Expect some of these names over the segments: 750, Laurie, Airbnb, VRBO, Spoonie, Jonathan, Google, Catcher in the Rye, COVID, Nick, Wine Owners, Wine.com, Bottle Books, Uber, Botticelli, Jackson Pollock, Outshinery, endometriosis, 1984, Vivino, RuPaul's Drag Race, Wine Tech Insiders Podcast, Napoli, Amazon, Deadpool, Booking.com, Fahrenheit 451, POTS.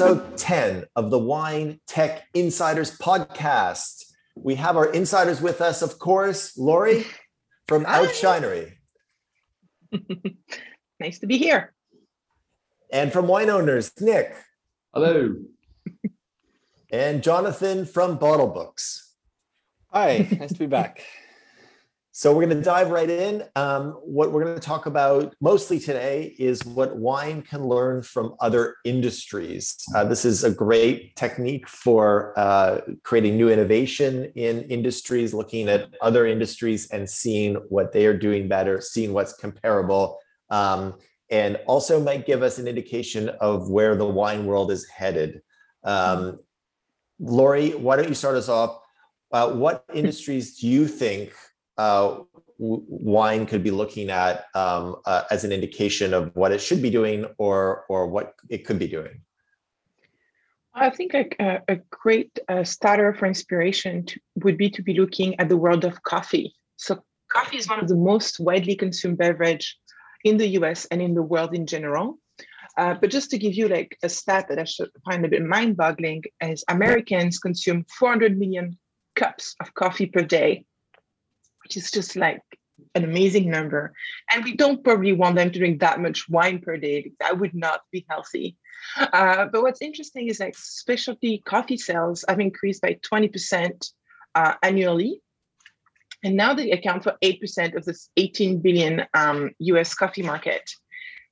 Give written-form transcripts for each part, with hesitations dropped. episode 10 of the Wine Tech Insiders Podcast. We have our insiders with us, of course, Lori from Outshinery. Nice to be here. And from Wine Owners, Nick. Hello. And Jonathan from Bottle Books. Hi, nice to be back. So we're going to dive right in. What we're going to talk about mostly today is what wine can learn from other industries. This is a great technique for creating new innovation in industries, looking at other industries and seeing what they are doing better, seeing what's comparable, and also might give us an indication of where the wine world is headed. Lori, why don't you start us off? What industries do you think wine could be looking at as an indication of what it should be doing or what it could be doing? I think a great starter for inspiration would be looking at the world of coffee. So coffee is one of the most widely consumed beverage in the US and in the world in general. But just to give you like a stat that I find a bit mind-boggling is Americans consume 400 million cups of coffee per day, which is just like an amazing number. And we don't probably want them to drink that much wine per day. That would not be healthy. But what's interesting is like specialty coffee sales have increased by 20% annually. And now they account for 8% of this 18 billion US coffee market.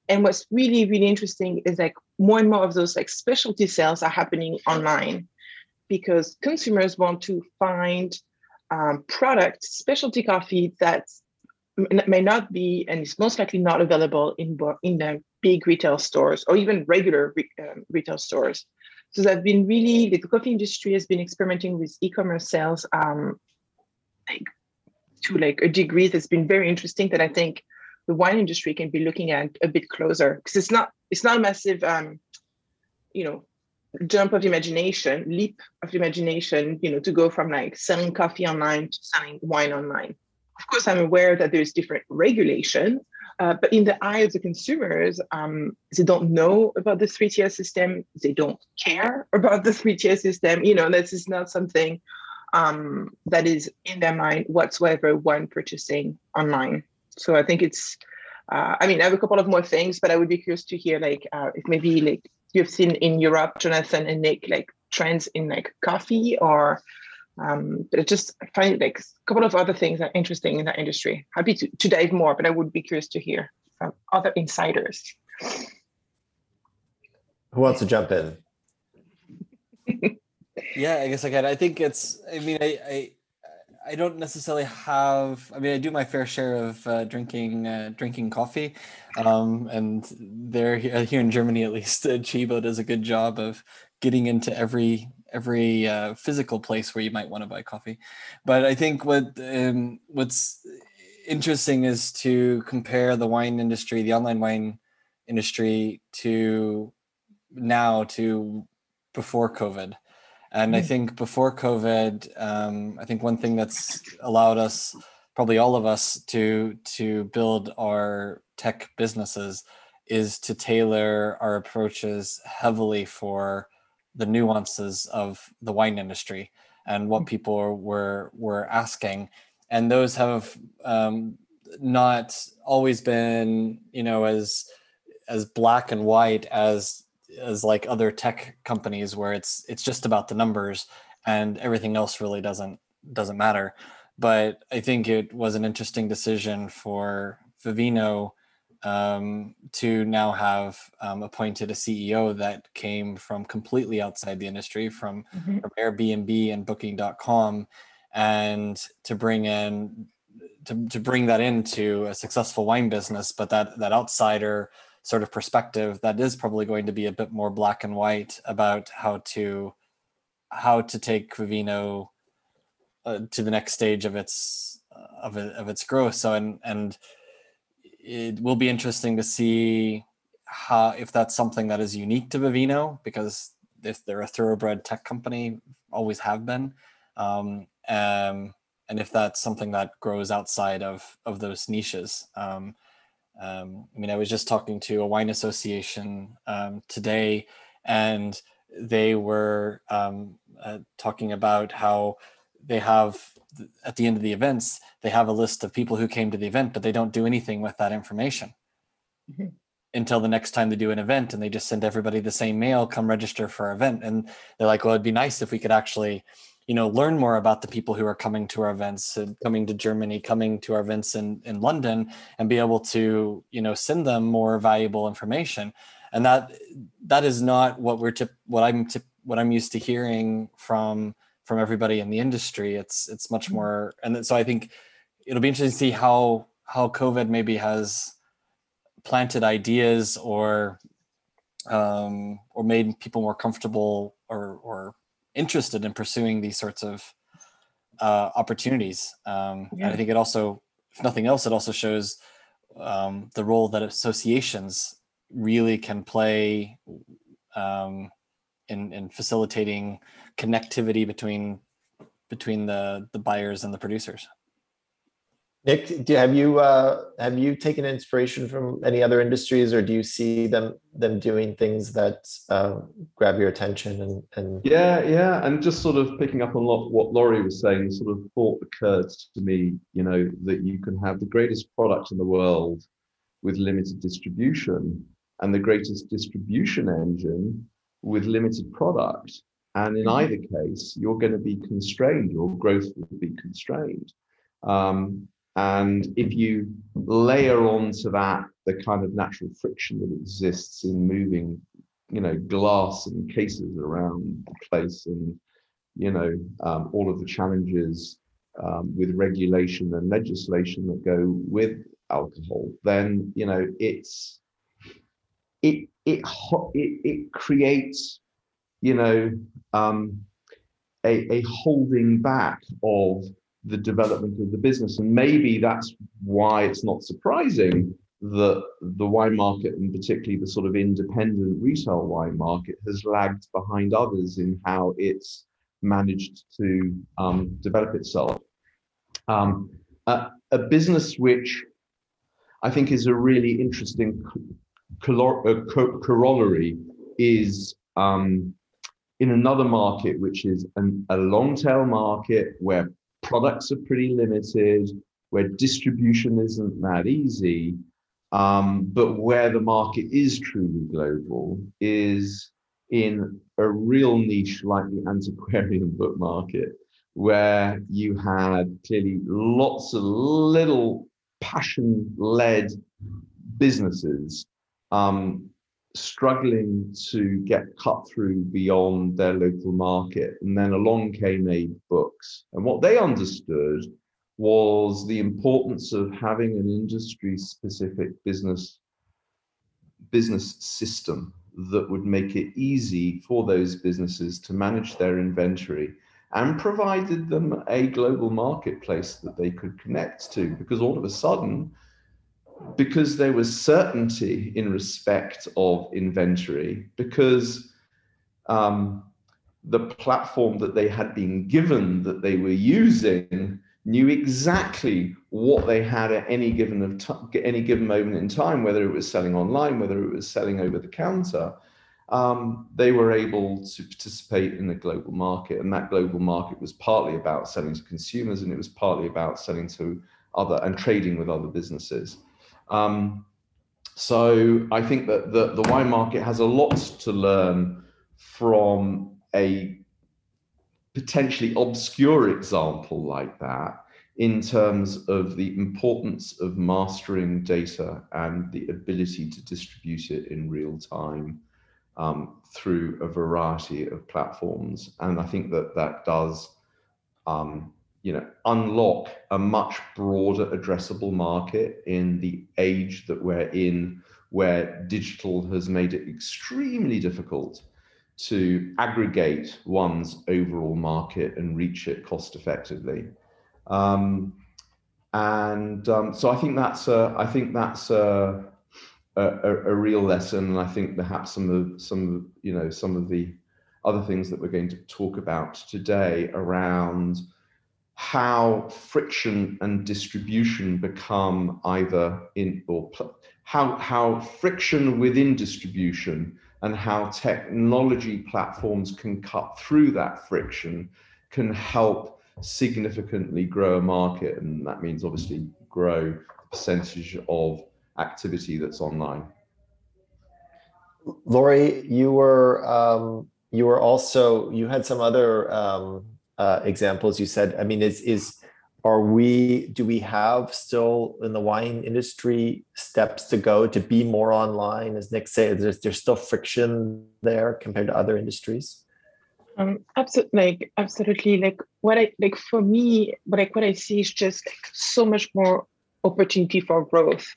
And what's really, really interesting is like more and more of those like specialty sales are happening online because consumers want to find products, specialty coffee that may not be and is most likely not available in the big retail stores or even regular retail stores. So they've been really, the coffee industry has been experimenting with e-commerce sales to a degree that's been very interesting that I think the wine industry can be looking at a bit closer because it's not a massive, leap of imagination, to go from like selling coffee online to selling wine online. Of course, I'm aware that there's different regulation, but in the eye of the consumers, they don't know about the three-tier system. They don't care about the three-tier system. This is not something that is in their mind whatsoever when purchasing online. So I think it's, I have a couple of more things, but I would be curious to hear if maybe you've seen in Europe, Jonathan and Nick, trends in coffee or but just find a couple of other things that are interesting in that industry. Happy to dive more, but I would be curious to hear from other insiders. Who wants to jump in? Yeah, I guess I can. I think it's, I don't necessarily have. I do my fair share of drinking coffee, and here in Germany at least, Chibo does a good job of getting into every physical place where you might want to buy coffee. But I think what's interesting is to compare the wine industry, the online wine industry, to now to before COVID. And I think before COVID, I think one thing that's allowed us, probably all of us, to build our tech businesses is to tailor our approaches heavily for the nuances of the wine industry and what people were asking. And those have not always been, as black and white as like other tech companies where it's just about the numbers and everything else really doesn't matter. But I think it was an interesting decision for Vivino to now have appointed a CEO that came from completely outside the industry, from Airbnb and Booking.com, and to bring that into a successful wine business, but that outsider sort of perspective that is probably going to be a bit more black and white about how to take Vivino to the next stage of its growth. So and it will be interesting to see if that's something that is unique to Vivino, because if they're a thoroughbred tech company, always have been, and if that's something that grows outside of those niches. I was just talking to a wine association today, and they were talking about how they have, at the end of the events, they have a list of people who came to the event, but they don't do anything with that information mm-hmm. until the next time they do an event, and they just send everybody the same mail, come register for our event. And they're like, well, it'd be nice if we could actually, you know, learn more about the people who are coming to our events and coming to Germany, coming to our events in London, and be able to, you know, send them more valuable information. And that is not what I'm used to hearing from everybody in the industry. It's much more. And so I think it'll be interesting to see how COVID maybe has planted ideas or made people more comfortable or interested in pursuing these sorts of opportunities. And I think it also, if nothing else, it also shows the role that associations really can play in facilitating connectivity between the buyers and the producers. Nick, have you taken inspiration from any other industries, or do you see them doing things that grab your attention? And just sort of picking up on what Laurie was saying, sort of thought occurred to me, you know, that you can have the greatest product in the world with limited distribution, and the greatest distribution engine with limited product. And in either case, you're going to be constrained. Your growth will be constrained. And if you layer onto that the kind of natural friction that exists in moving, you know, glass and cases around the place, and, you know, all of the challenges with regulation and legislation that go with alcohol, then, you know, it creates, you know, a holding back of the development of the business. And maybe that's why it's not surprising that the wine market, and particularly the sort of independent retail wine market, has lagged behind others in how it's managed to develop itself. A business which I think is a really interesting corollary is in another market, which is a long tail market where products are pretty limited, where distribution isn't that easy, but where the market is truly global, is in a real niche like the antiquarian book market, where you had clearly lots of little passion-led businesses struggling to get cut through beyond their local market. And then along came Aid Books. And what they understood was the importance of having an industry-specific business system that would make it easy for those businesses to manage their inventory, and provided them a global marketplace that they could connect to. Because all of a sudden, because there was certainty in respect of inventory, because the platform that they had been given, that they were using, knew exactly what they had at any given moment in time, whether it was selling online, whether it was selling over the counter, they were able to participate in the global market. And that global market was partly about selling to consumers, and it was partly about selling to other and trading with other businesses. So I think that the wine market has a lot to learn from a potentially obscure example like that, in terms of the importance of mastering data and the ability to distribute it in real time through a variety of platforms. And I think that does you know, unlock a much broader addressable market in the age that we're in, where digital has made it extremely difficult to aggregate one's overall market and reach it cost effectively. So I think that's a real lesson. And I think perhaps some of the other things that we're going to talk about today around how friction and distribution become either in or how friction within distribution and how technology platforms can cut through that friction can help significantly grow a market. And that means obviously grow the percentage of activity that's online. Laurie, you were also, you had some other examples. You said, I mean, do we have still in the wine industry steps to go to be more online? As Nick said, there's still friction there compared to other industries. Absolutely. For me, what I see is just so much more opportunity for growth.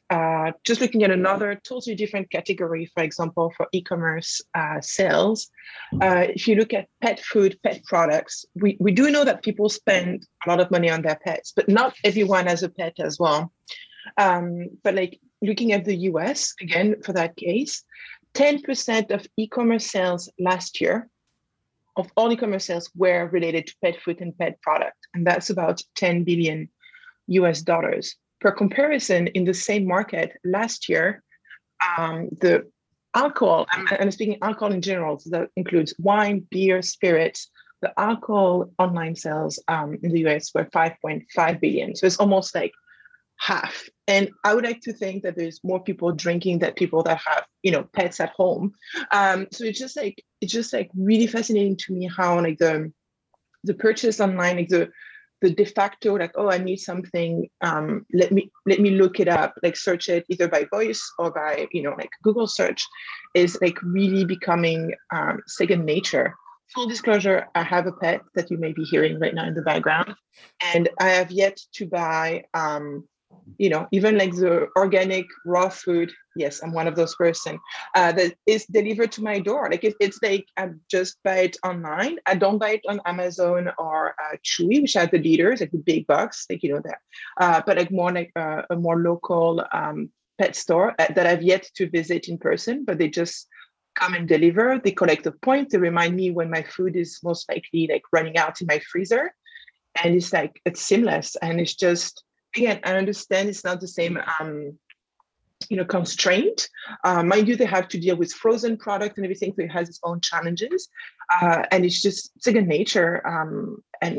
Just looking at another totally different category, for example, for e-commerce sales, if you look at pet food, pet products, we do know that people spend a lot of money on their pets, but not everyone has a pet as well. But looking at the US, again, for that case, 10% of e-commerce sales last year, of all e-commerce sales, were related to pet food and pet product. And that's about $10 billion. Per comparison, in the same market last year, the alcohol, and I'm speaking alcohol in general, so that includes wine, beer, spirits, the alcohol online sales in the US were 5.5 billion. So it's almost like half. And I would like to think that there's more people drinking than people that have, pets at home. So it's just really fascinating to me how the purchase online, the de facto, I need something, let me look it up, search it either by voice or by, Google search, is really becoming second nature. Full disclosure, I have a pet that you may be hearing right now in the background, and I have yet to buy, even the organic raw food. Yes, I'm one of those person that is delivered to my door. I just buy it online. I don't buy it on Amazon or Chewy, which are the leaders, the big bucks, that. But a more local pet store that I've yet to visit in person. But they just come and deliver. They collect the points. They remind me when my food is most likely running out in my freezer, and it's seamless, and it's just. Again, I understand it's not the same, constraint. Mind you, they have to deal with frozen product and everything, so it has its own challenges. And it's just second nature. I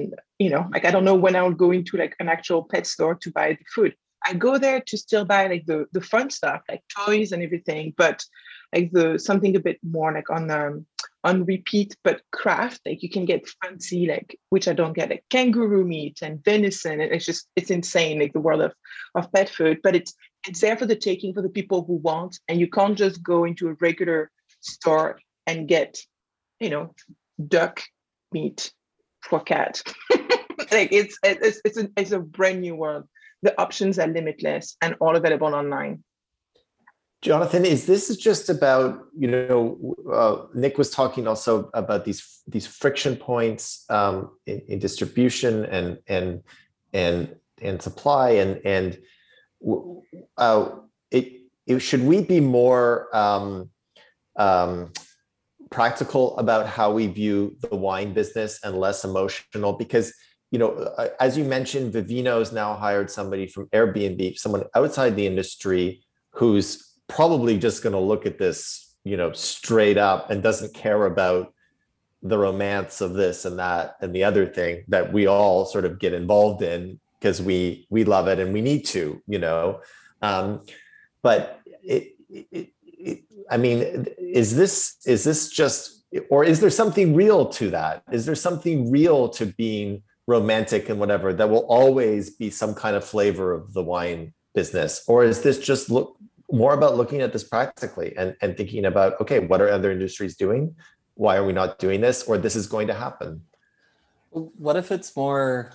don't know when I'll go into an actual pet store to buy the food. I go there to still buy the fun stuff, toys and everything, but something a bit more on repeat, but craft, you can get fancy, which I don't get, kangaroo meat and venison, and it's insane, the world of pet food, but it's there for the taking for the people who want, and you can't just go into a regular store and get, duck meat for cat. It's a brand new world. The options are limitless and all available online. Jonathan, is this just about, Nick was talking also about these friction points in distribution and supply should we be more practical about how we view the wine business and less emotional? Because as you mentioned, Vivino's now hired somebody from Airbnb, someone outside the industry who's probably just going to look at this, straight up and doesn't care about the romance of this and that and the other thing that we all sort of get involved in because we love it and we need to, But is this just, or is there something real to that? Is there something real to being romantic and whatever that will always be some kind of flavor of the wine business, or is this just more about looking at this practically and thinking about, okay, what are other industries doing? Why are we not doing this? Or this is going to happen. What if it's more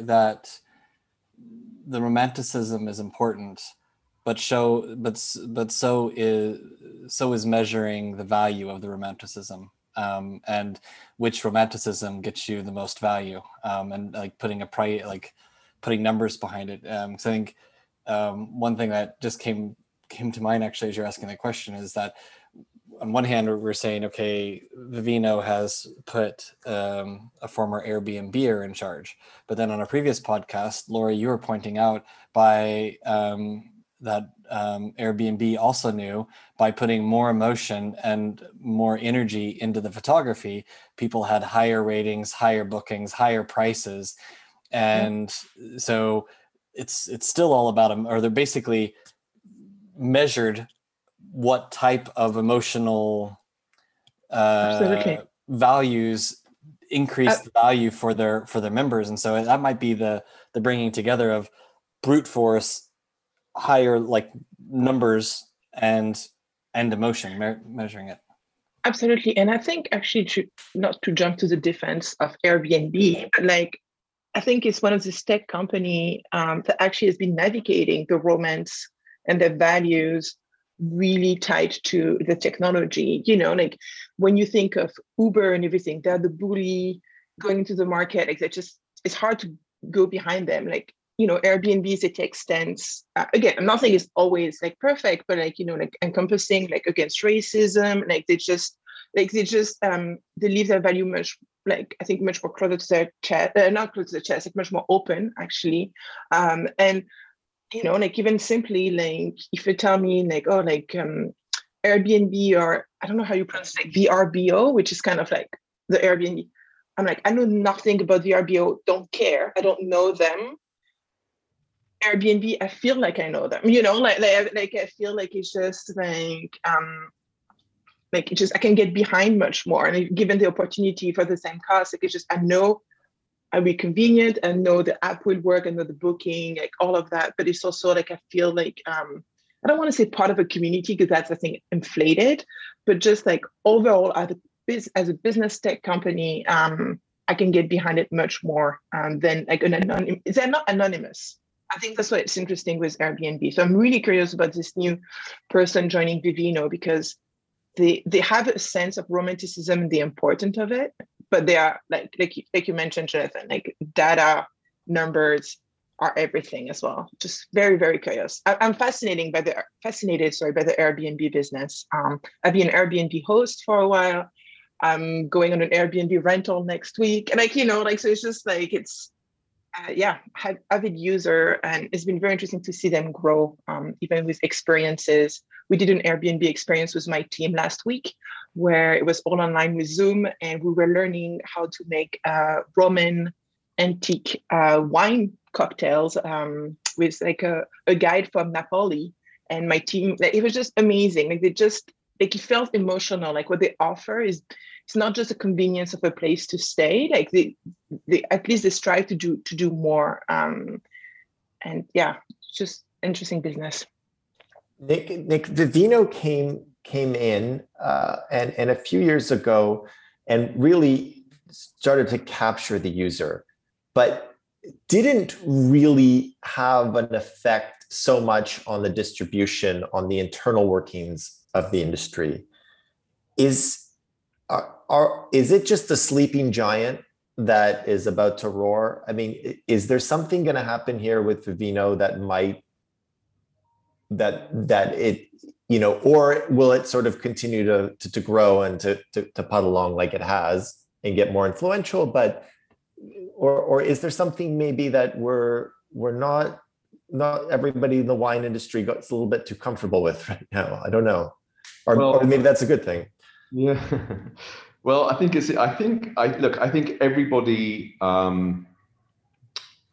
that the romanticism is important, but so is measuring the value of the romanticism, and which romanticism gets you the most value, and putting a price, putting numbers behind it. So I think one thing that just came to mind actually as you're asking the question is that on one hand we're saying, okay, Vivino has put a former Airbnb-er in charge, but then on a previous podcast, Laurie, you were pointing out that Airbnb also knew, by putting more emotion and more energy into the photography, people had higher ratings, higher bookings, higher prices. And so it's still all about them, or they're basically measured what type of emotional values increase the value for their members. And so that might be the bringing together of brute force, higher like numbers and emotion, measuring it. Absolutely. And I think actually not to jump to the defense of Airbnb, but like, I think it's one of this tech company that actually has been navigating the romance and the values really tied to the technology. You know, like when you think of Uber and everything, they're the bully going into the market. Like it's hard to go behind them. Like, you know, Airbnb is a tech stance. Again, nothing is always like perfect, but like, you know, like encompassing, like against racism, like they leave their value much, like I think much more closer to their chest, like much more open actually. And, you know, like even simply like, if you tell me like, oh, like Airbnb, or I don't know how you pronounce it, like VRBO, which is kind of like the Airbnb. I'm like, I know nothing about VRBO, don't care. I don't know them. Airbnb, I feel like I know them, you know, like I feel like it's just like it's just I can get behind much more, and given the opportunity for the same cost, like it's just I know I'll be convenient, I know the app will work, I know the booking, like all of that. But it's also like I feel like I don't want to say part of a community, because that's I think inflated, but just like overall as a business tech company, I can get behind it much more than like an anonymous. They're not anonymous. I think that's why it's interesting with Airbnb. So I'm really curious about this new person joining Vivino, because they have a sense of romanticism and the importance of it, but they are like you mentioned, Jonathan, like data, numbers are everything as well. Just very, very curious. I'm fascinated by the Airbnb business. I've been an Airbnb host for a while. I'm going on an Airbnb rental next week. And like, you know, like, so it's just like, it's, avid user, and it's been very interesting to see them grow, even with experiences. We did an Airbnb experience with my team last week, where it was all online with Zoom, and we were learning how to make Roman antique wine cocktails with like a guide from Napoli. And my team, like, it was just amazing. Like it felt emotional. Like what they offer is, it's not just the convenience of a place to stay. Like they at least they strive to do more. And yeah, just interesting business. Nick, Vivino came in and a few years ago, and really started to capture the user, but didn't really have an effect so much on the distribution, on the internal workings of the industry. Is it just the sleeping giant that is about to roar? I mean, is there something going to happen here with Vivino that might, that it, you know, or will it sort of continue to grow and to putt along like it has and get more influential? But or is there something maybe that we're not everybody in the wine industry got a little bit too comfortable with right now? I don't know, or maybe that's a good thing. Yeah. Well, I think everybody, to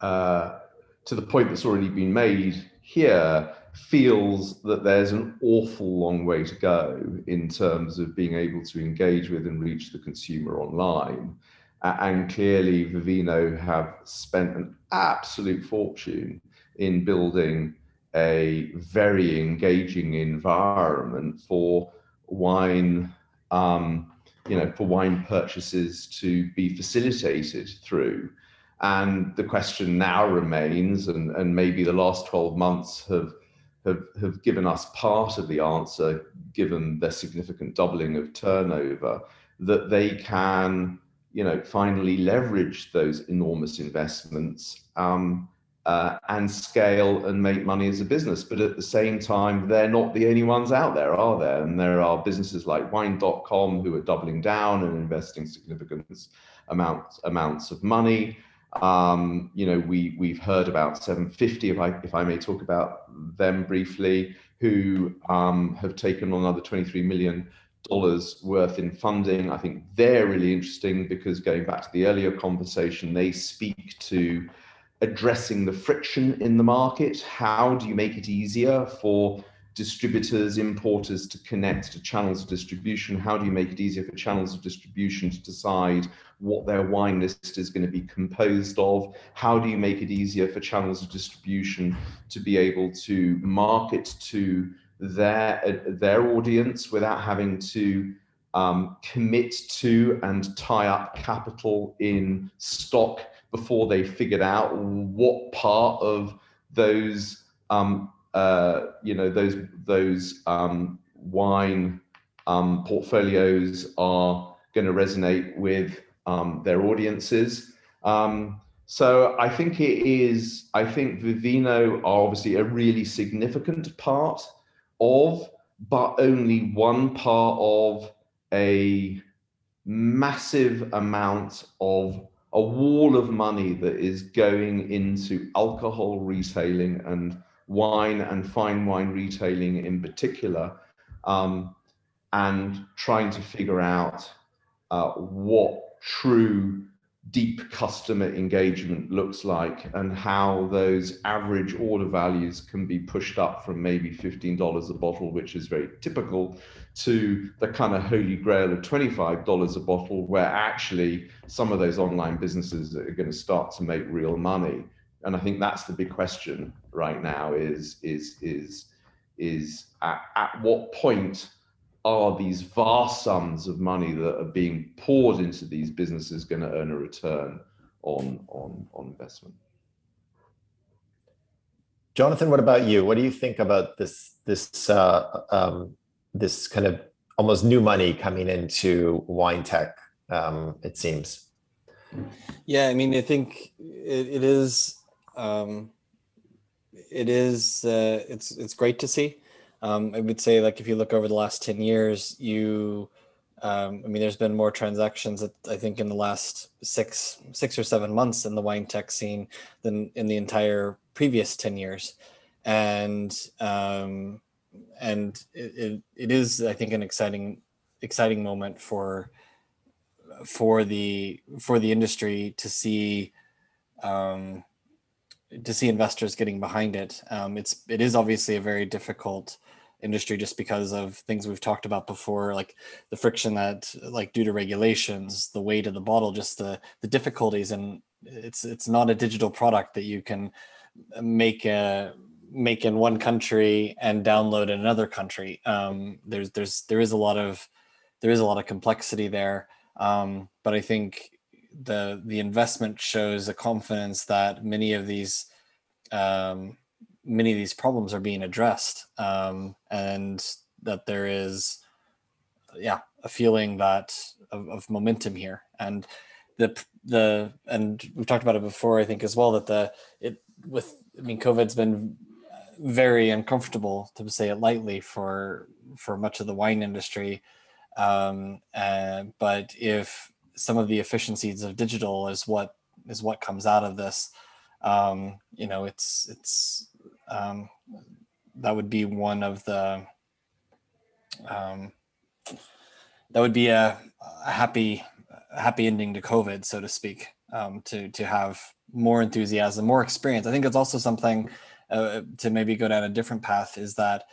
the point that's already been made here, feels that there's an awful long way to go in terms of being able to engage with and reach the consumer online. And clearly Vivino have spent an absolute fortune in building a very engaging environment for wine, you know, for wine purchases to be facilitated through. And the question now remains, and maybe the last 12 months have given us part of the answer, given the significant doubling of turnover, that they can, you know, finally leverage those enormous investments and scale and make money as a business. But at the same time, they're not the only ones out there, are there? And there are businesses like Wine.com who are doubling down and investing significant amounts of money. You know, we've heard about 750, if I may talk about them briefly. who have taken on another $23 million worth in funding. I think they're really interesting because, going back to the earlier conversation, they speak to addressing the friction in the market. How do you make it easier for distributors, importers to connect to channels of distribution? How do you make it easier for channels of distribution to decide what their wine list is going to be composed of? How do you make it easier for channels of distribution to be able to market to their audience without having to commit to and tie up capital in stock before they figured out what part of those wine portfolios are going to resonate with their audiences. So I think I think Vivino are obviously a really significant part of, but only one part of, a massive amount of a wall of money that is going into alcohol retailing and wine and fine wine retailing in particular, and trying to figure out what true deep customer engagement looks like and how those average order values can be pushed up from maybe $15 a bottle, which is very typical, to the kind of holy grail of $25 a bottle, where actually some of those online businesses are going to start to make real money. And I think that's the big question right now is at what point are these vast sums of money that are being poured into these businesses going to earn a return on investment? Jonathan, what about you? What do you think about this kind of almost new money coming into wine tech? It seems. Yeah, I mean, I think it is. It's great to see. I would say, like, if you look over the last 10 years, there's been more transactions that I think in the last six or seven months in the wine tech scene than in the entire previous 10 years. And it is, I think, an exciting moment for the industry to see investors getting behind it. It is obviously a very difficult industry just because of things we've talked about before, like the friction that, like, due to regulations, the weight of the bottle, just the difficulties. And it's not a digital product that you can make in one country and download in another country. There is a lot of complexity there. But I think the investment shows a confidence that many of these problems are being addressed, and that there is a feeling that of momentum here. And and we've talked about it before, I think, as well, that COVID's been very uncomfortable, to say it lightly, for much of the wine industry, but if some of the efficiencies of digital is what comes out of this, that would be one of the that would be a happy ending to COVID, so to speak, to have more enthusiasm, more experience. I think it's also something to maybe go down a different path, is that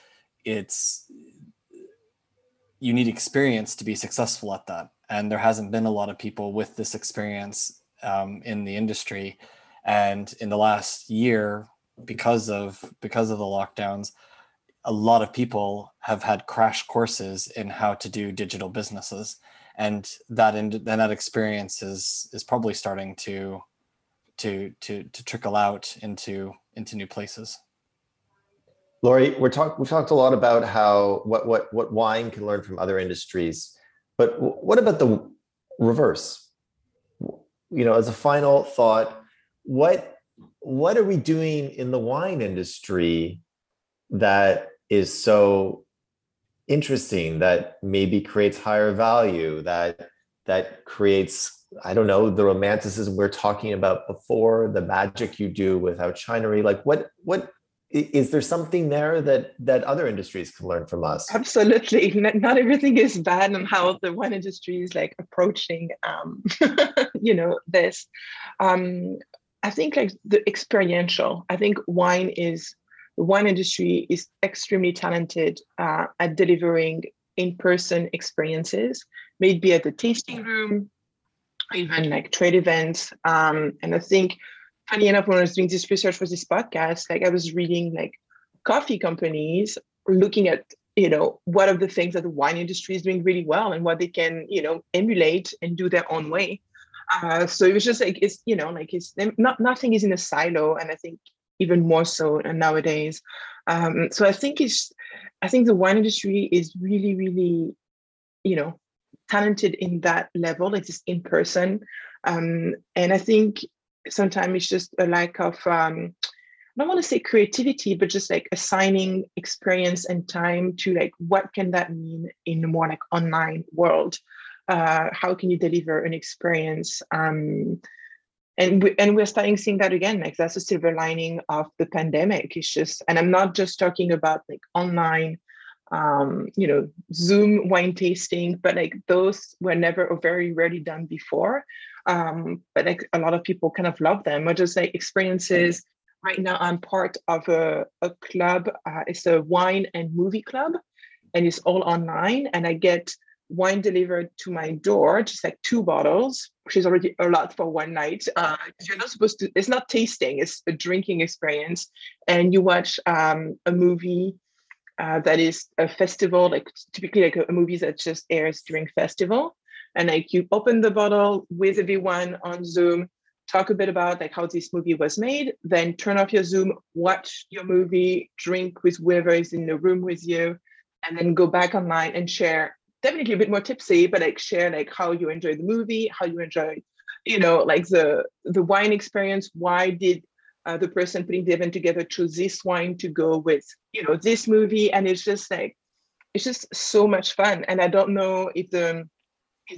you need experience to be successful at that. And there hasn't been a lot of people with this experience in the industry. And in the last year, because of the lockdowns, a lot of people have had crash courses in how to do digital businesses. And that experience is probably starting to trickle out into new places. Laurie, we've talked a lot about how what wine can learn from other industries, but what about the reverse? As a final thought, what are we doing in the wine industry that is so interesting, that maybe creates higher value, that creates, I don't know, the romanticism we're talking about before, the magic you do with Outshinery? Like, what Is there something there that other industries can learn from us? Absolutely. Not everything is bad on how the wine industry is like approaching, this. I think like the experiential, I think the wine industry is extremely talented at delivering in-person experiences, maybe at the tasting room, even like trade events. And I think, funny enough, when I was doing this research for this podcast, like I was reading like coffee companies looking at, what are the things that the wine industry is doing really well and what they can, emulate and do their own way. So it was just like, nothing is in a silo. And I think even more so nowadays. So I think the wine industry is really, really, talented in that level. It is in person. And I think sometimes it's just a lack of, I don't want to say creativity, but just like assigning experience and time to like, what can that mean in a more like online world? How can you deliver an experience? And we're starting seeing that again, like that's a silver lining of the pandemic. It's just, and I'm not just talking about like online, Zoom wine tasting, but like those were never or very rarely done before. But like a lot of people kind of love them, or just like experiences. Right now I'm part of a club. It's a wine and movie club, and it's all online, and I get wine delivered to my door, just like 2 bottles, which is already a lot for one night. You're not supposed to, it's not tasting, it's a drinking experience. And you watch a movie that is a festival, like typically like a movie that just airs during festival. And like you open the bottle with everyone on Zoom, talk a bit about like how this movie was made, then turn off your Zoom, watch your movie, drink with whoever is in the room with you, and then go back online and share, definitely a bit more tipsy, but like share like how you enjoy the movie, how you enjoy, like the wine experience. Why did the person putting the event together choose this wine to go with, this movie? And it's just like, it's just so much fun. And I don't know if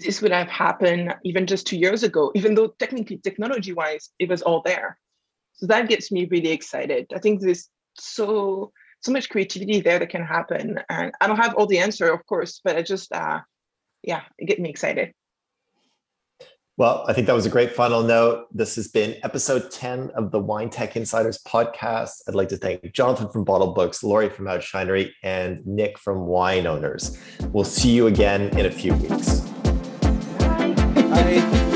this would have happened even just 2 years ago, even though technically technology wise, it was all there. So that gets me really excited. I think there's so much creativity there that can happen. And I don't have all the answer, of course, but I just, it gets me excited. Well, I think that was a great final note. This has been episode 10 of the Wine Tech Insiders podcast. I'd like to thank Jonathan from Bottle Books, Lori from Outshinery, and Nick from Wine Owners. We'll see you again in a few weeks. Bye. Bye.